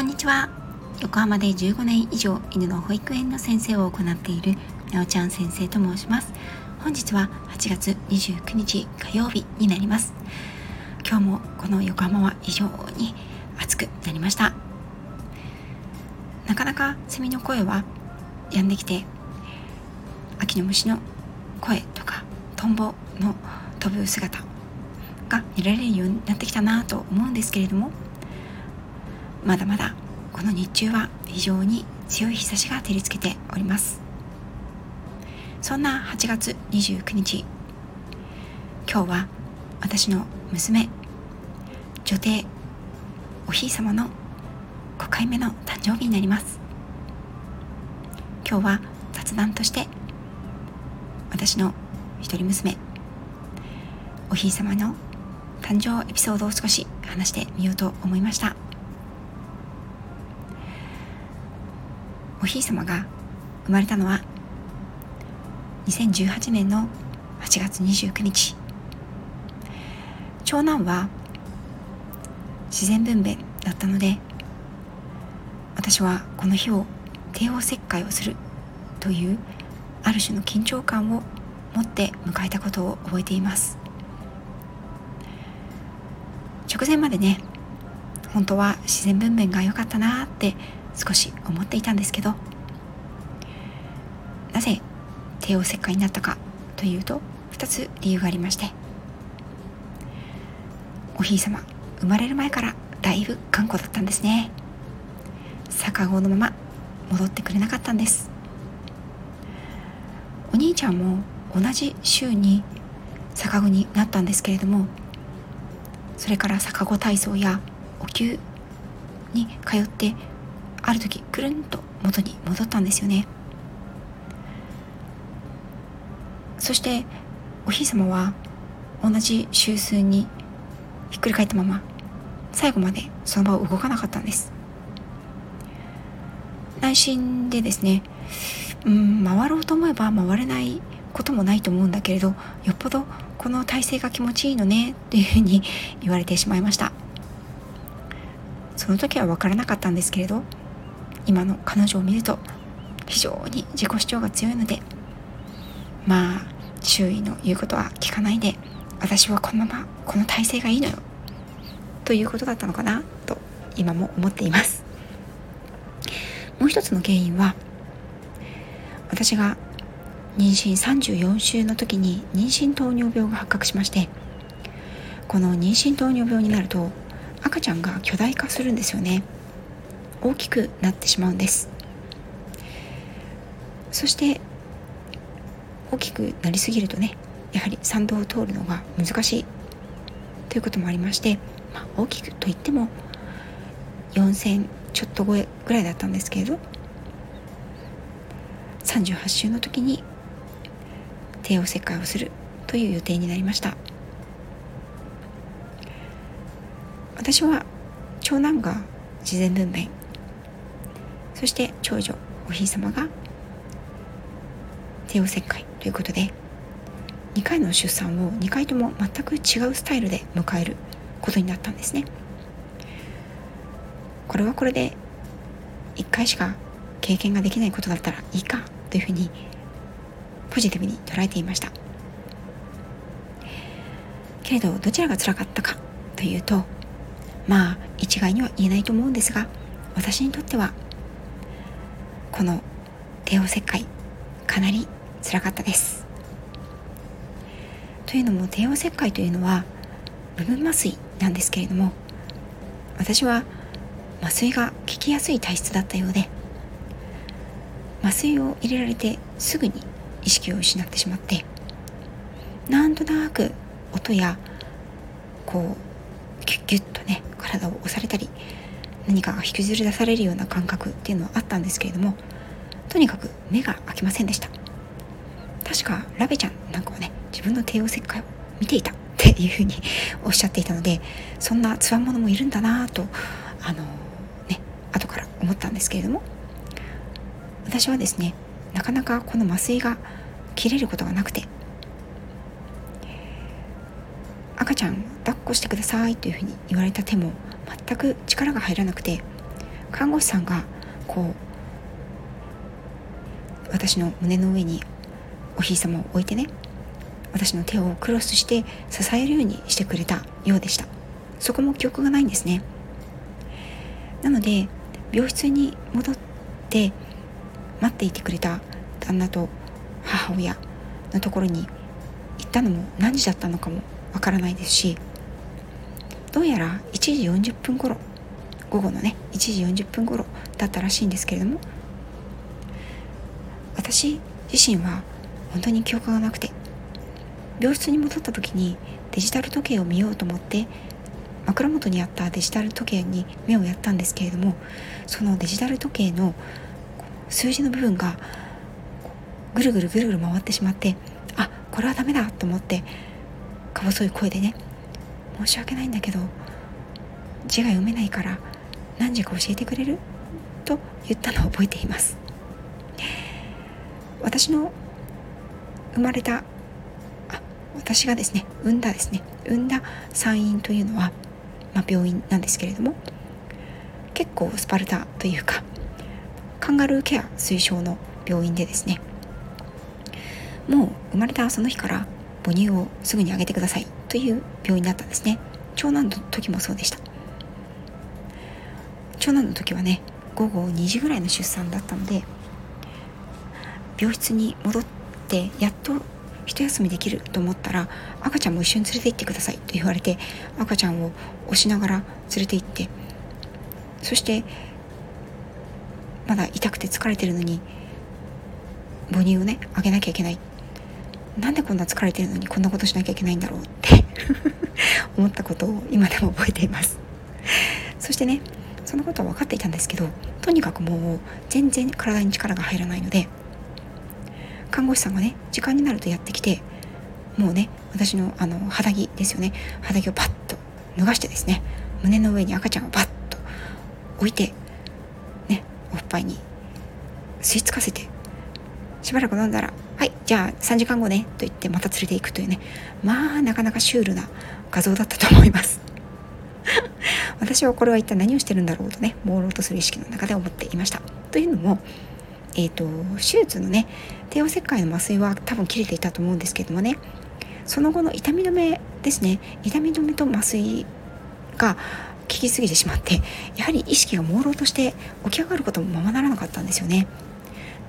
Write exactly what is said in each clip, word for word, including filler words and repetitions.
こんにちは。横浜でじゅうごねん以上犬の保育園の先生を行っているなおちゃん先生と申します。本日ははちがつにじゅうくにち火曜日になります。今日もこの横浜は非常に暑くなりました。なかなかセミの声は止んできて、秋の虫の声とかトンボの飛ぶ姿が見られるようになってきたなと思うんですけれども、まだまだこの日中は非常に強い日差しが照りつけております。そんなはちがつにじゅうくにち、今日は私の娘女帝お姫様のごかいめの誕生日になります。今日は雑談として私の一人娘お姫様の誕生エピソードを少し話してみようと思いました。お姫様が生まれたのはにせんじゅうはちねんのはちがつにじゅうくにち。長男は自然分娩だったので、私はこの日を帝王切開をするというある種の緊張感を持って迎えたことを覚えています。直前までね、本当は自然分娩が良かったなって少し思っていたんですけど、なぜ帝王切開になったかというとふたつ理由がありまして、お姫様生まれる前からだいぶ頑固だったんですね。逆子のまま戻ってくれなかったんです。お兄ちゃんも同じ週に逆子になったんですけれども、それから逆子体操やお灸に通って、ある時くるんと元に戻ったんですよね。そしてお姫様は同じ週数にひっくり返ったまま最後までその場を動かなかったんです。内心でですね、うん、回ろうと思えば回れないこともないと思うんだけれど、よっぽどこの体勢が気持ちいいのねっていうふうに言われてしまいました。その時は分からなかったんですけれど、今の彼女を見ると非常に自己主張が強いので、まあ周囲の言うことは聞かないで、私はこのままこの体勢がいいのよということだったのかなと今も思っています。もう一つの原因は、私が妊娠さんじゅうよんしゅうの時に妊娠糖尿病が発覚しまして、この妊娠糖尿病になると赤ちゃんが巨大化するんですよね。大きくなってしまうんです。そして大きくなりすぎるとね、やはり産道を通るのが難しいということもありまして、まあ、大きくといってもよんせんちょっと超えぐらいだったんですけれど、さんじゅうはっしゅうの時に帝王切開をするという予定になりました。私は長男が自然分娩、そして長女お姫様が帝王切開ということで、にかいの出産をにかいとも全く違うスタイルで迎えることになったんですね。これはこれでいっかいしか経験ができないことだったらいいかというふうにポジティブに捉えていました。けれどどちらが辛かったかというと、まあ一概には言えないと思うんですが、私にとってはこの帝王切開かなり辛かったです。というのも帝王切開というのは部分麻酔なんですけれども、私は麻酔が効きやすい体質だったようで、麻酔を入れられてすぐに意識を失ってしまって、なんとなく音やこうギュッギュッとね体を押されたり、何かが引きずり出されるような感覚っていうのはあったんですけれども、とにかく目が開きませんでした。確かラベちゃんなんかはね、自分の帝王切開を見ていたっていうふうにおっしゃっていたので、そんなつわものもいるんだなとあのね後から思ったんですけれども、私はですね、なかなかこの麻酔が切れることがなくて、赤ちゃん抱っこしてくださいというふうに言われた手も全く力が入らなくて、看護師さんがこう私の胸の上にお日様を置いてね、私の手をクロスして支えるようにしてくれたようでした。そこも記憶がないんですね。なので病室に戻って待っていてくれた旦那と母親のところに行ったのも何時だったのかもわからないですし、どうやらいちじよんじゅっぷん頃、午後のねいちじよんじゅっぷん頃だったらしいんですけれども、私自身は本当に記憶がなくて、病室に戻った時にデジタル時計を見ようと思って枕元にあったデジタル時計に目をやったんですけれども、そのデジタル時計の数字の部分がぐるぐるぐるぐる回ってしまって、あ、これはダメだと思って、か細い声でね、申し訳ないんだけど字が読めないから何時か教えてくれると言ったのを覚えています。私の生まれたあ私がですね産んだですね産んだ産院というのは、まあ、病院なんですけれども、結構スパルタというかカンガルーケア推奨の病院でですね、もう生まれたその日から母乳をすぐにあげてくださいという病院だったんですね。長男の時もそうでした。長男の時はねごごにじぐらいの出産だったので、病室に戻ってやっと一休みできると思ったら、赤ちゃんも一緒に連れて行ってくださいと言われて、赤ちゃんを押しながら連れて行って、そしてまだ痛くて疲れてるのに母乳をねあげなきゃいけない、なんでこんな疲れてるのにこんなことしなきゃいけないんだろうって思ったことを今でも覚えています。そしてね、そのことは分かっていたんですけど、とにかくもう全然体に力が入らないので、看護師さんがね時間になるとやってきて、もうね私のあの肌着ですよね、肌着をパッと脱がしてですね、胸の上に赤ちゃんをパッと置いてね、おっぱいに吸い付かせて、しばらく飲んだら、はいじゃあさんじかんごねと言ってまた連れていくというね、まあなかなかシュールな画像だったと思います私はこれは一体何をしてるんだろうとね、朦朧とする意識の中で思っていました。というのも、えーと、手術のね帝王切開の麻酔は多分切れていたと思うんですけどもね、その後の痛み止めですね、痛み止めと麻酔が効きすぎてしまって、やはり意識が朦朧として起き上がることもままならなかったんですよね。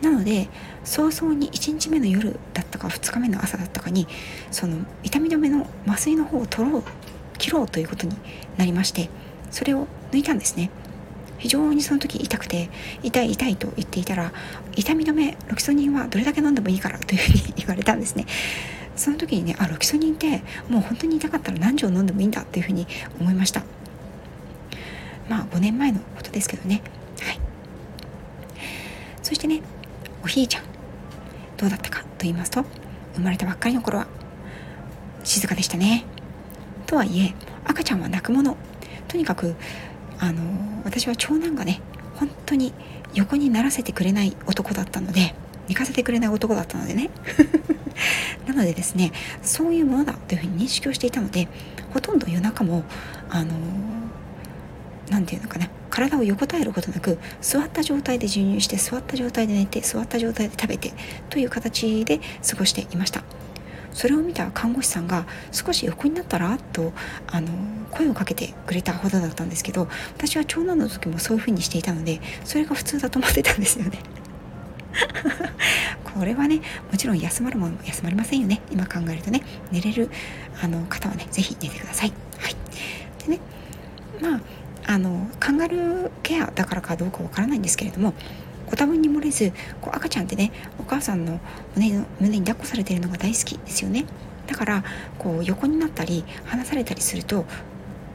なので早々にいちにちめの夜だったかふつかめの朝だったかに、その痛み止めの麻酔の方を取ろう切ろうということになりまして、それを抜いたんですね。非常にその時痛くて、痛い痛いと言っていたら、痛み止めロキソニンはどれだけ飲んでもいいからというふうに言われたんですね。その時にね、あロキソニンってもう本当に痛かったら何錠飲んでもいいんだというふうに思いました。まあごねんまえのことですけどね、はい。そしてね、おひいちゃんどうだったかと言いますと、生まれたばっかりの頃は静かでしたね。とはいえ赤ちゃんは泣くもの、とにかくあの私は長男がね本当に横にならせてくれない男だったので、寝かせてくれない男だったのでねなのでですね、そういうものだというふうに認識をしていたので、ほとんど夜中もあのなんていうのかな、体を横たえることなく座った状態で授乳して、座った状態で寝て、座った状態で食べてという形で過ごしていました。それを見た看護師さんが少し横になったらとあの声をかけてくれたほどだったんですけど、私は長男の時もそういうふうにしていたので、それが普通だと思ってたんですよねこれはね、もちろん休まるものも休まりませんよね。今考えるとね、寝れるあの方はねぜひ寝てください、はい、でね、まああのカンガルーケアだからかどうかわからないんですけれども、ご多分に漏れずこう赤ちゃんってね、お母さんの 胸, の胸に抱っこされているのが大好きですよね。だからこう横になったり離されたりすると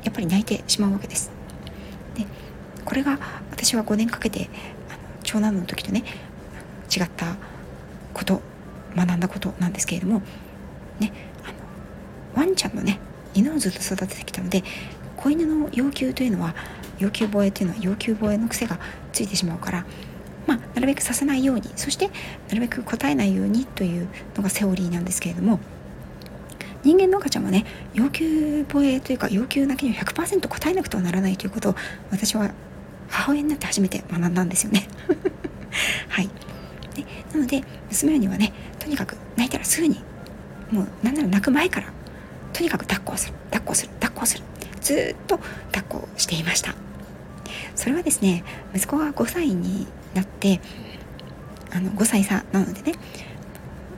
やっぱり泣いてしまうわけです。でこれが私はごねんかけてあの長男の時とね違ったこと学んだことなんですけれどもね、あのワンちゃんのね犬をずっと育ててきたので、子犬の要求というのは要求吠えというのは要求吠えの癖がついてしまうから、まあ、なるべくさせないように、そしてなるべく答えないようにというのがセオリーなんですけれども、人間の赤ちゃんはね要求吠えというか要求だけに ひゃくパーセント 答えなくてはならないということを私は母親になって初めて学んだんですよねはい、ね、なので娘にはね、とにかく泣いたらすぐに、もうなんなら泣く前からとにかく抱っこをする抱っこをする抱っこをするずっと抱っこをしていました。それはですね、息子がごさいになって、あのごさい差なのでね、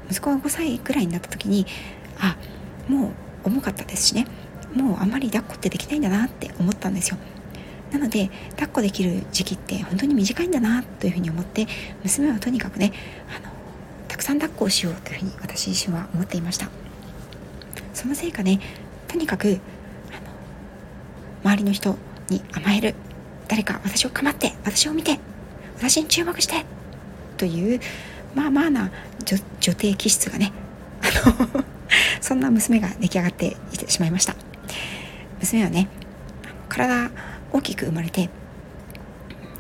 息子がごさいくらいになった時に、あ、もう重かったですしね、もうあんまり抱っこってできないんだなって思ったんですよ。なので抱っこできる時期って本当に短いんだなというふうに思って、娘はとにかくね、あのたくさん抱っこをしようというふうに私自身は思っていました。そのせいかね、とにかくあの周りの人に甘える、誰か私を構って、私を見て、私に注目してというまあまあな 女, 女帝気質がね、あのそんな娘が出来上がっていてしまいました。娘はね、体大きく生まれて、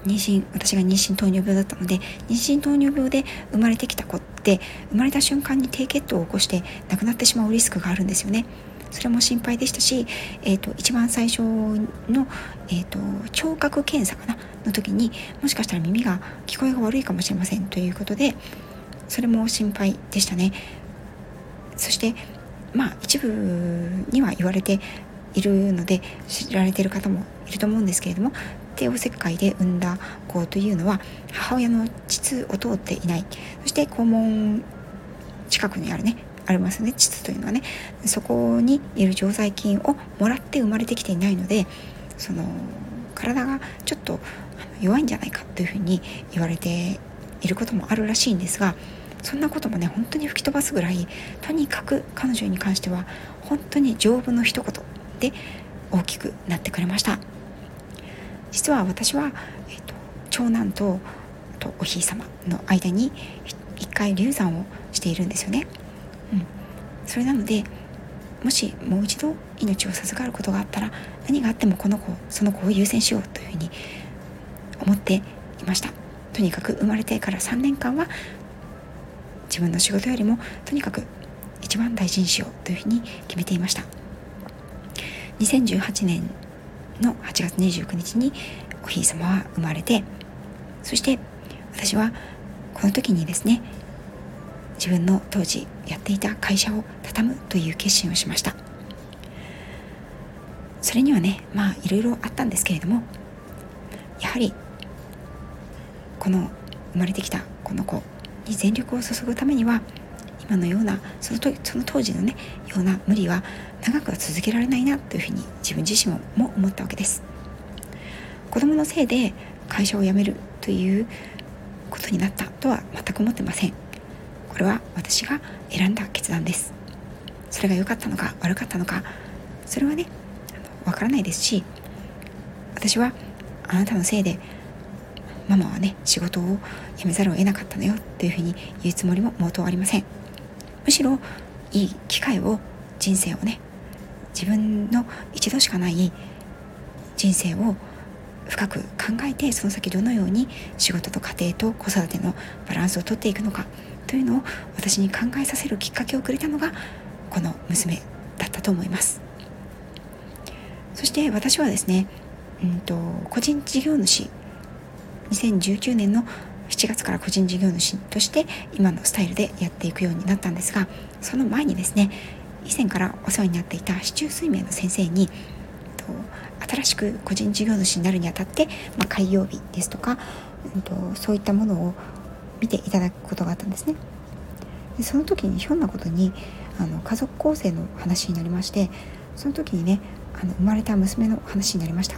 妊娠私が妊娠糖尿病だったので、妊娠糖尿病で生まれてきた子って、生まれた瞬間に低血糖を起こして亡くなってしまうリスクがあるんですよね。それも心配でしたし、えーと、一番最初の、えーと、聴覚検査かなの時に、もしかしたら耳が聞こえが悪いかもしれませんということで、それも心配でしたね。そしてまあ一部には言われているので知られている方もいると思うんですけれども、帝王切開で産んだ子というのは母親の膣を通っていない、そして肛門近くにあるね、ありますね、膣というのはね、そこにいる常在菌をもらって生まれてきていないので、その体がちょっと弱いんじゃないかというふうに言われていることもあるらしいんですが、そんなこともね、本当に吹き飛ばすぐらい、とにかく彼女に関しては本当に丈夫の一言で大きくなってくれました。実は私は、えーと、長男と、あとおひいさまの間に一回流産をしているんですよね、うん、それなので、もしもう一度命を授かることがあったら、何があってもこの子、その子を優先しようというふうに思っていました。とにかく生まれてからさんねんかんは自分の仕事よりもとにかく一番大事にしようというふうに決めていました。にせんじゅうはちねんのはちがつにじゅうくにちにおひいさまは生まれて、そして私はこの時にですね、自分の当時やっていた会社を畳むという決心をしました。それにはね、まあいろいろあったんですけれども、やはりこの生まれてきたこの子に全力を注ぐためには、今のようなそ の, とその当時のねような無理は長くは続けられないなというふうに自分自身 も, も思ったわけです。子供のせいで会社を辞めるということになったとは全く思ってません。これは私が選んだ決断です。それが良かったのか悪かったのか、それはね、わからないですし、私はあなたのせいでママはね、仕事を辞めざるを得なかったのよというふうに言うつもりも毛頭ありません。むしろいい機会を、人生をね、自分の一度しかない人生を深く考えて、その先どのように仕事と家庭と子育てのバランスをとっていくのかというのを私に考えさせるきっかけをくれたのがこの娘だったと思います。そして私はですね、うんと個人事業主、にせんじゅうきゅうねんのしちがつから個人事業主として今のスタイルでやっていくようになったんですが、その前にですね、以前からお世話になっていた市中水明の先生に、新しく個人事業主になるにあたって、まあ、開業日ですとか、うんと、そういったものを見ていただくことがあったんですね。でその時にひょんなことにあの家族構成の話になりまして、その時にね、あの生まれた娘の話になりました。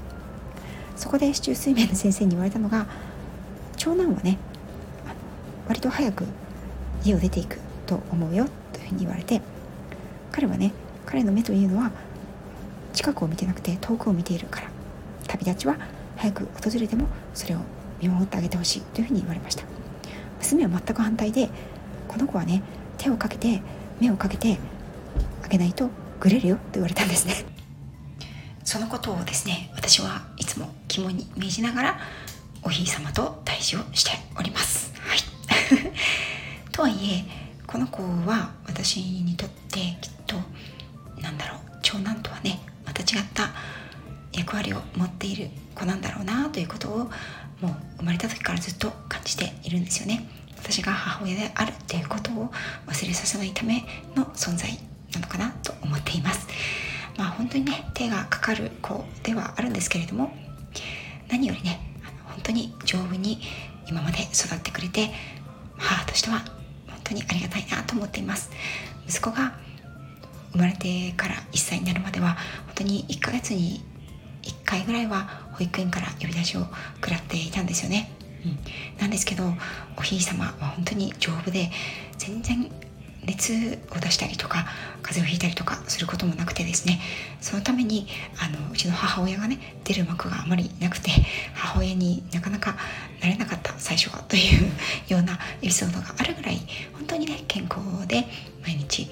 そこで市中水明の先生に言われたのが、長男はね、割と早く家を出ていくと思うよというふうに言われて、彼はね、彼の目というのは近くを見てなくて遠くを見ているから、旅立ちは早く訪れてもそれを見守ってあげてほしいというふうに言われました。娘は全く反対で、この子はね、手をかけて目をかけてあげないとグレるよと言われたんですねそのことをですね、私はいつも肝に銘じながらおひいさまと対峙をしております、はい、とはいえ、この子は私にとってきっと、なんだろう、長男とはね、また違った優役割を持っている子なんだろうなということをもう生まれた時からずっと感じているんですよね。私が母親であるっていうことを忘れさせないための存在なのかなと思っています。まあ本当にね、手がかかる子ではあるんですけれども、何よりね、あの本当に丈夫に今まで育ってくれて、母としては本当にありがたいなと思っています。息子が生まれてからいっさいになるまでは本当にいっかげつにいっかいぐらいは保育園から呼び出しを食らっていたんですよね、うん、なんですけどおひいさまは本当に丈夫で全然熱を出したりとか風邪をひいたりとかすることもなくてですね、そのためにあのうちの母親がね出る幕があまりなくて母親になかなかなれなかった最初はというようなエピソードがあるぐらい本当にね健康で毎日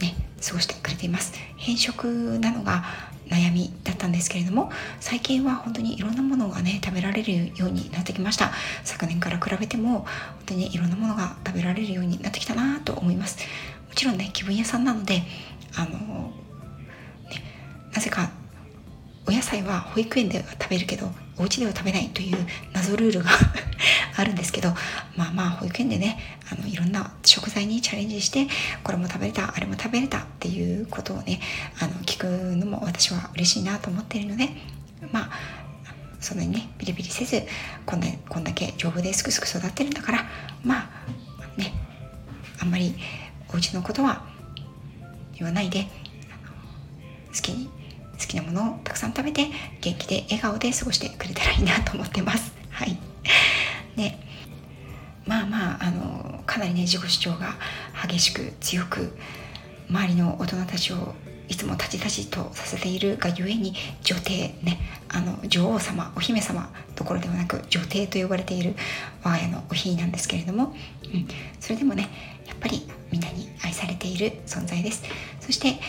ね過ごしてくれています。偏食なのが悩みだったんですけれども、最近は本当にいろんなものがね食べられるようになってきました。昨年から比べても本当にいろんなものが食べられるようになってきたなと思います。もちろんね気分屋さんなのであの、ね、なぜかお野菜は保育園では食べるけどお家では食べないという謎ルールがあるんですけど、まあまあ保育園でねあのいろんな食材にチャレンジしてこれも食べれたあれも食べれたっていうことをねあの聞くのも私は嬉しいなと思っているので、まあそんなにねビリビリせずこんなこんだけ丈夫ですくすく育ってるんだから、まあねあんまりお家のことは言わないで好きに好きなものをたくさん食べて元気で笑顔で過ごしてくれたらいいなと思ってます。はい。ね、まあまああのかなりね自己主張が激しく強く周りの大人たちをいつもたちたちとさせているがゆえに女帝ねあの女王様お姫様どころではなく女帝と呼ばれている我が家のおひいなんですけれども、うん、それでもねやっぱりみんなに愛されている存在です。そして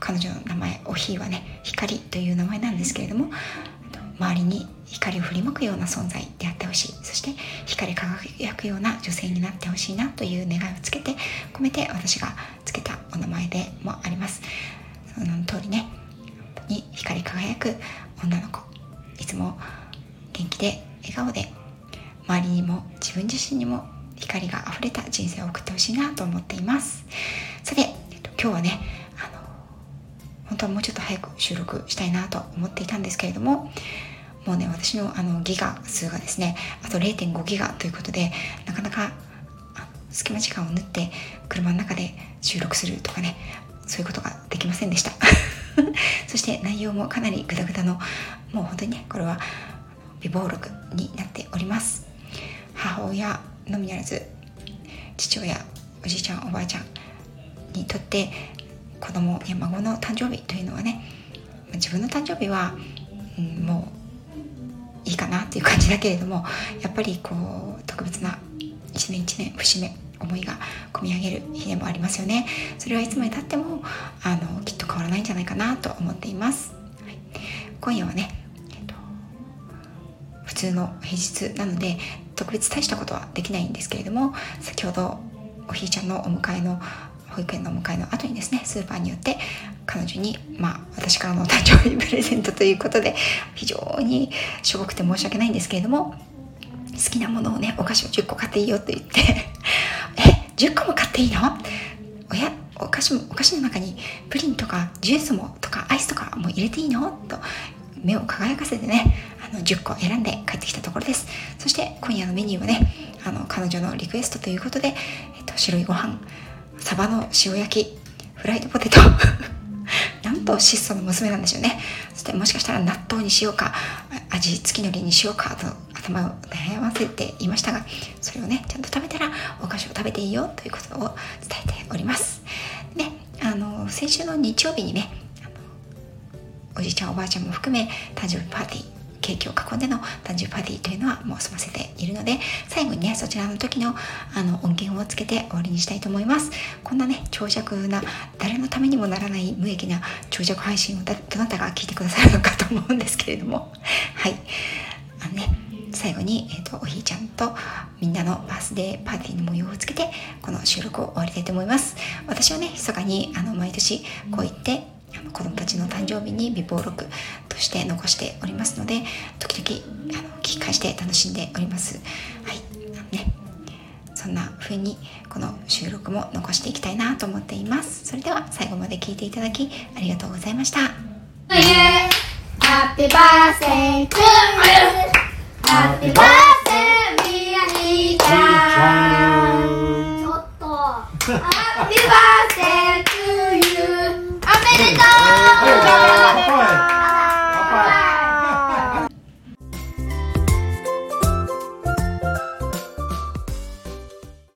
彼女の名前おひいはね光という名前なんですけれども、周りに光を振りまくような存在であってほしい、そして光り輝くような女性になってほしいなという願いをつけて込めて私がつけたお名前でもあります。その通りね本当に光り輝く女の子、いつも元気で笑顔で周りにも自分自身にも光があふれた人生を送ってほしいなと思っています。さて、えっと、今日はね本当はもうちょっと早く収録したいなと思っていたんですけれども、もうね私のあのギガ数がですねあと れいてんご ギガということでなかなか隙間時間を縫って車の中で収録するとかねそういうことができませんでしたそして内容もかなりグダグダのもう本当にねこれは微暴録になっております。母親のみならず父親おじいちゃんおばあちゃんにとって子供や孫の誕生日というのはね自分の誕生日は、うん、もういいかなっていう感じだけれども、やっぱりこう特別な一年一年節目思いが込み上げる日でもありますよね。それはいつまでたってもあのきっと変わらないんじゃないかなと思っています、はい、今夜はね、えっと、普通の平日なので特別大したことはできないんですけれども、先ほどおひいちゃんのお迎えの保育園のお迎えの後にですねスーパーによって彼女に、まあ、私からのお誕生日プレゼントということで非常にしょぼくて申し訳ないんですけれども、好きなものをねお菓子をじゅっこ買っていいよと言ってえじゅっこも買っていいの？おやお菓子もお菓子の中にプリンとかジュースもとかアイスとかも入れていいの？と目を輝かせてねあのじゅっこ選んで帰ってきたところです。そして今夜のメニューはねあの彼女のリクエストということで、えっと、白いご飯サバの塩焼き、フライドポテトなんと質素の娘なんですよね。そしてもしかしたら納豆にしようか味付き海苔にしようかと頭を悩ませていましたが、それをねちゃんと食べたらお菓子を食べていいよということを伝えておりますね。あの先週の日曜日にねあのおじいちゃんおばあちゃんも含め誕生日パーティーケーキを囲んでの誕生日パーティーというのはもう済ませているので、最後にねそちらの時のあの音源をつけて終わりにしたいと思います。こんなね長尺な誰のためにもならない無益な長尺配信をだどなたが聞いてくださるのかと思うんですけれどもはいあのね最後に、えーと、おひいちゃんとみんなのバースデーパーティーの模様をつけてこの収録を終わりたいと思います。私はね密かにあの毎年こう言って子供たちの誕生日に微暴録として残しておりますので、時々あの聞き返して楽しんでおります。はいね、そんな風にこの収録も残していきたいなと思っています。それでは最後まで聞いていただきありがとうございました。ハッピーバースデー